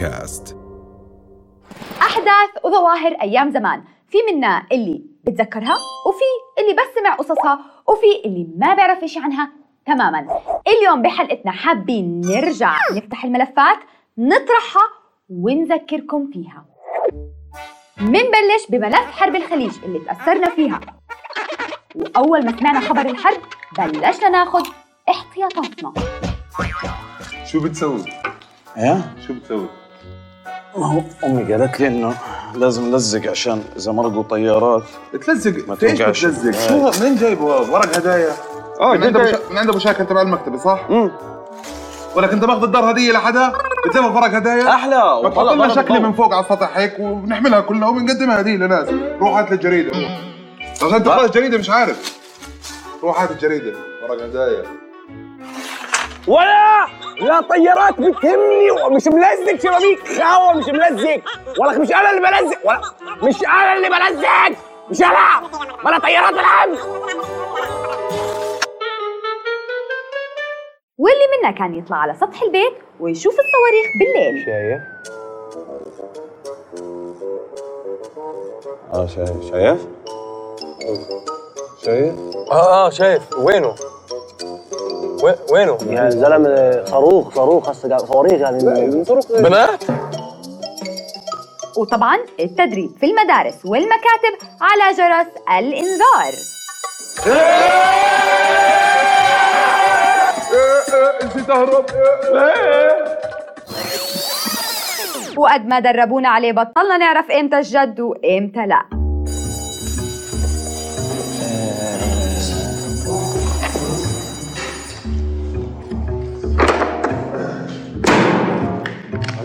بودكاست. أحداث وظواهر أيام زمان، في منا اللي بتذكرها وفي اللي بس سمع قصصها وفي اللي ما بيعرف إيش عنها تماماً. اليوم بحلقتنا حابين نرجع نفتح الملفات نطرحها ونذكركم فيها. منبلش بملف حرب الخليج اللي تأثرنا فيها، وأول ما سمعنا خبر الحرب بلشنا ناخد احتياطاتنا. شو بتسوي؟ شو بتسوي؟ ما هو أمي قالت لي إنه لازم لزق عشان إذا مرقوا طيارات. تلزق؟ ما تلزق. شو من جايبه هذا؟ ورق هدايا. من عند أبو شاكر تبع المكتبة صح؟ ولا كنت باخذ الدار هدية لحدا؟ بتلف ورق هدايا؟ أحلى. بتحط لنا شكلي من فوق على السطح هيك ونحملها كلها وبنقدمها هدية لناس. روح هات الجريدة. عشان تقرأ الجريدة مش عارف. روح هات الجريدة ورق هدايا. ولا طيارات بتهمني، ومش ملزق شبابيك خاوة، مش ملزق، ولا مش أنا اللي بلزق، ولا مش أنا اللي بلزق، مش أنا، ولا طيارات بالأمس. واللي منا كان يطلع على سطح البيت ويشوف الصواريخ بالليل. شايف؟ شايف؟ شايف؟ شايف. وينه؟ وينه؟ يا زلمة صاروخ هسه، صواريخ يعني صاروخ بنات. وطبعا التدريب في المدارس والمكاتب على جرس الإنذار. نسيت أهرب. وقد ما دربونا عليه بطلنا نعرف إمتى الجد وإمتى لا.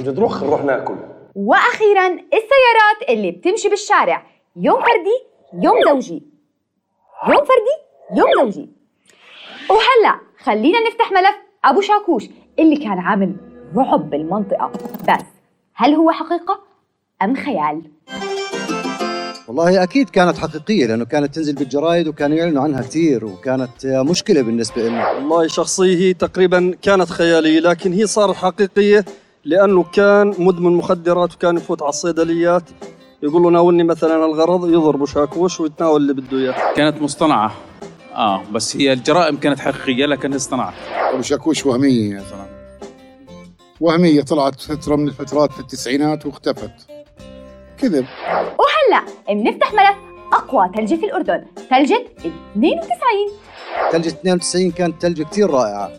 جدروخ نروح ناكل. واخيرا السيارات اللي بتمشي بالشارع، يوم فردي يوم زوجي، يوم فردي يوم زوجي. وهلا خلينا نفتح ملف ابو شاكوش اللي كان عامل رعب بالمنطقه، بس هل هو حقيقه ام خيال؟ والله اكيد كانت حقيقيه، لانه كانت تنزل بالجرايد وكانوا يعلنوا عنها كثير، وكانت مشكله بالنسبه لنا. والله شخصيه هي تقريبا كانت خياليه، لكن هي صارت حقيقيه لأنه كان مدمن مخدرات، وكان يفوت على الصيدليات يقول له ناولني مثلا الغرض، يضربوا شاكوش ويتناول اللي بده اياه. كانت مصطنعة، بس هي الجرائم كانت حقيقية لكن اصطنعت. أبو شاكوش وهمية يا زلمة، وهمية، طلعت فترة من الفترات في التسعينات واختفت، كذب. وهلا بنفتح ملف أقوى ثلج في الأردن، ثلجة 92. ثلجة 92 كانت ثلجة كتير رائعة،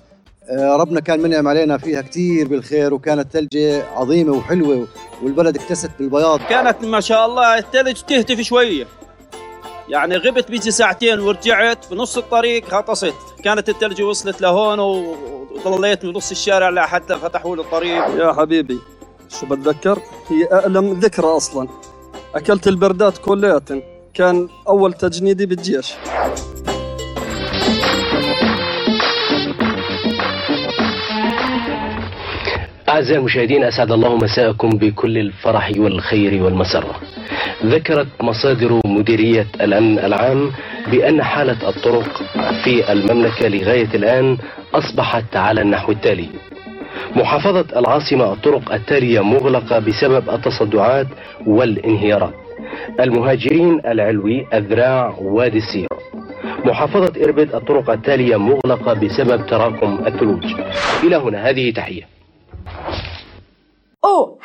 ربنا كان منعم علينا فيها كتير بالخير، وكانت ثلجة عظيمة وحلوة، والبلد اكتست بالبياض. كانت ما شاء الله الثلج تهتف شوية، يعني غبت بيجي ساعتين ورجعت في نص الطريق غطست، كانت الثلج وصلت لهون وضليت من نص الشارع لحتى فتحوا لي الطريق. يا حبيبي شو بتذكر، هي أألم ذكرى أصلا، أكلت البردات كلياتن، كان أول تجنيدي بالجيش. أعزائي المشاهدين، أسعد الله مساءكم بكل الفرح والخير والمسرة. ذكرت مصادر مديرية الأمن العام بأن حالة الطرق في المملكة لغاية الآن أصبحت على النحو التالي: محافظة العاصمة الطرق التالية مغلقة بسبب التصدعات والانهيارات: المهاجرين، العلوي، الذراع، وادي السير. محافظة إربد الطرق التالية مغلقة بسبب تراكم الثلوج. إلى هنا، هذه تحية.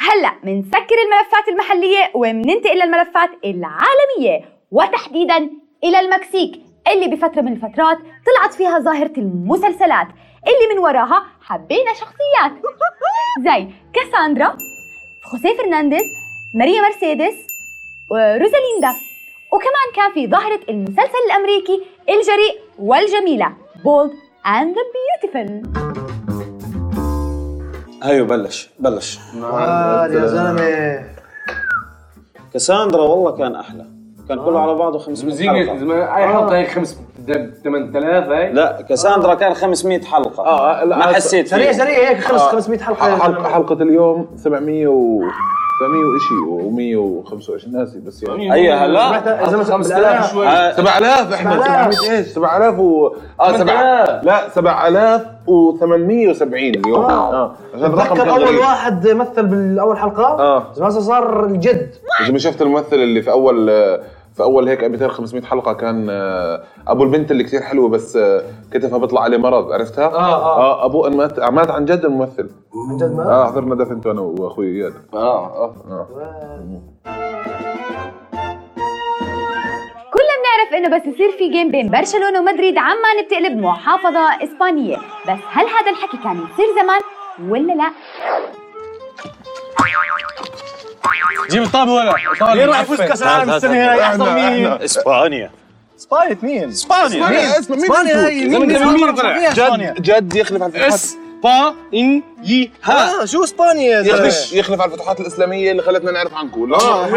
هلا منسكر الملفات المحلية ومننتقل للملفات العالمية، وتحديدا إلى المكسيك اللي بفترة من الفترات طلعت فيها ظاهرة المسلسلات اللي من وراها حبينا شخصيات زي كاساندرا، خوسيه فرنانديز، ماريا مرسيدس، وروزاليندا. وكمان كان في ظاهرة المسلسل الأمريكي الجريء والجميلة Bold and the Beautiful. ايوه بلش يا زلمه. كاساندرا والله كان احلى، كان كله على بعضه 500 حلقه. زمان اي حلقه هيك 8000 هي. لا كاساندرا كان 500 حلقه. ما حسيت سريع هيك خلص 500 حلقه. حلقه اليوم 700 و 100 وشيء و125 ناسي بس يعني اي هلا اذا 5000 شوي 7000 احمد 700 ايش 7000 و 7000 لا 7870 اليوم عشان الرقم اول واحد مثل بالاول حلقه زمان صار الجد اذا شفت الممثل اللي في اول هيك ابيتر 500 حلقه كان ابو البنت اللي كثير حلوه بس كتفها بيطلع عليه مرض عرفتها ابوه مات عماد عن جد الممثل عن جد مات حضرنا دفنته انا واخوي اياد كلنا بنعرف انه بس يصير في جيم بين برشلونه ومدريد عمان بتقلب محافظه اسبانيه بس هل هذا الحكي كان يصير زمان ولا لا؟ جيب الطابة ولا ايطاليا يروح يفوز كاس العالم السنه هاي احسن مين اسبانيا مين اسبانيا هي مين جد يخلف على الفتوحات اسبانيا شو اسبانيا يخلف على الفتوحات الاسلاميه اللي خلتنا نعرف عنكم هات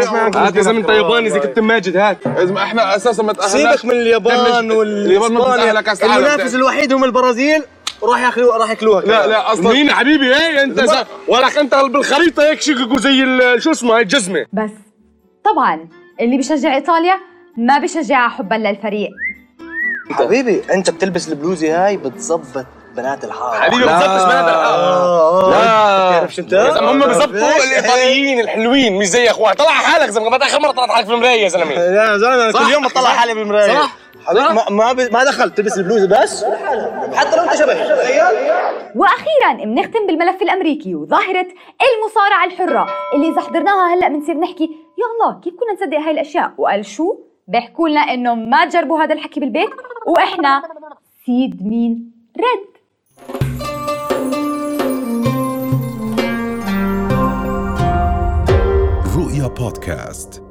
يا زلمه انت ياباني زي كابتن ماجد هات احنا اساسا ما تاهلنا سيبك من اليابان والاسبانيا المنافس الوحيد هم البرازيل راح ياكلوها لا اصلا مين حبيبي ايه انت وراك انت بالخريطه هيك شققوا زي شو اسمه هاي الجزمه بس طبعا اللي بيشجع ايطاليا ما بيشجعها حبا للفريق حبيبي انت بتلبس البلوزه هاي بتظبط بنات الحاره حبيبي بتظبط بنات الحاره لا بتعرفش انت هم بيظبطوا الايطاليين الحلوين مش زي اخوها طلع حالك زلمه ما اخر مره طلعت حالك بالمرايه يا زلمه لا زلمه كل يوم بطلع حالي بالمرايه صح ما دخلت تلبس البلوزه بس حتى لو انت شبهي واخيرا بنختم بالملف الامريكي وظاهره المصارعه الحره اللي اذا حضرناها هلا بنصير نحكي يا الله كيف كنا نصدق هاي الاشياء وقال شو بيحكوا لنا انه ما تجربوا هذا الحكي بالبيت واحنا سيد مين رد رؤيا بودكاست.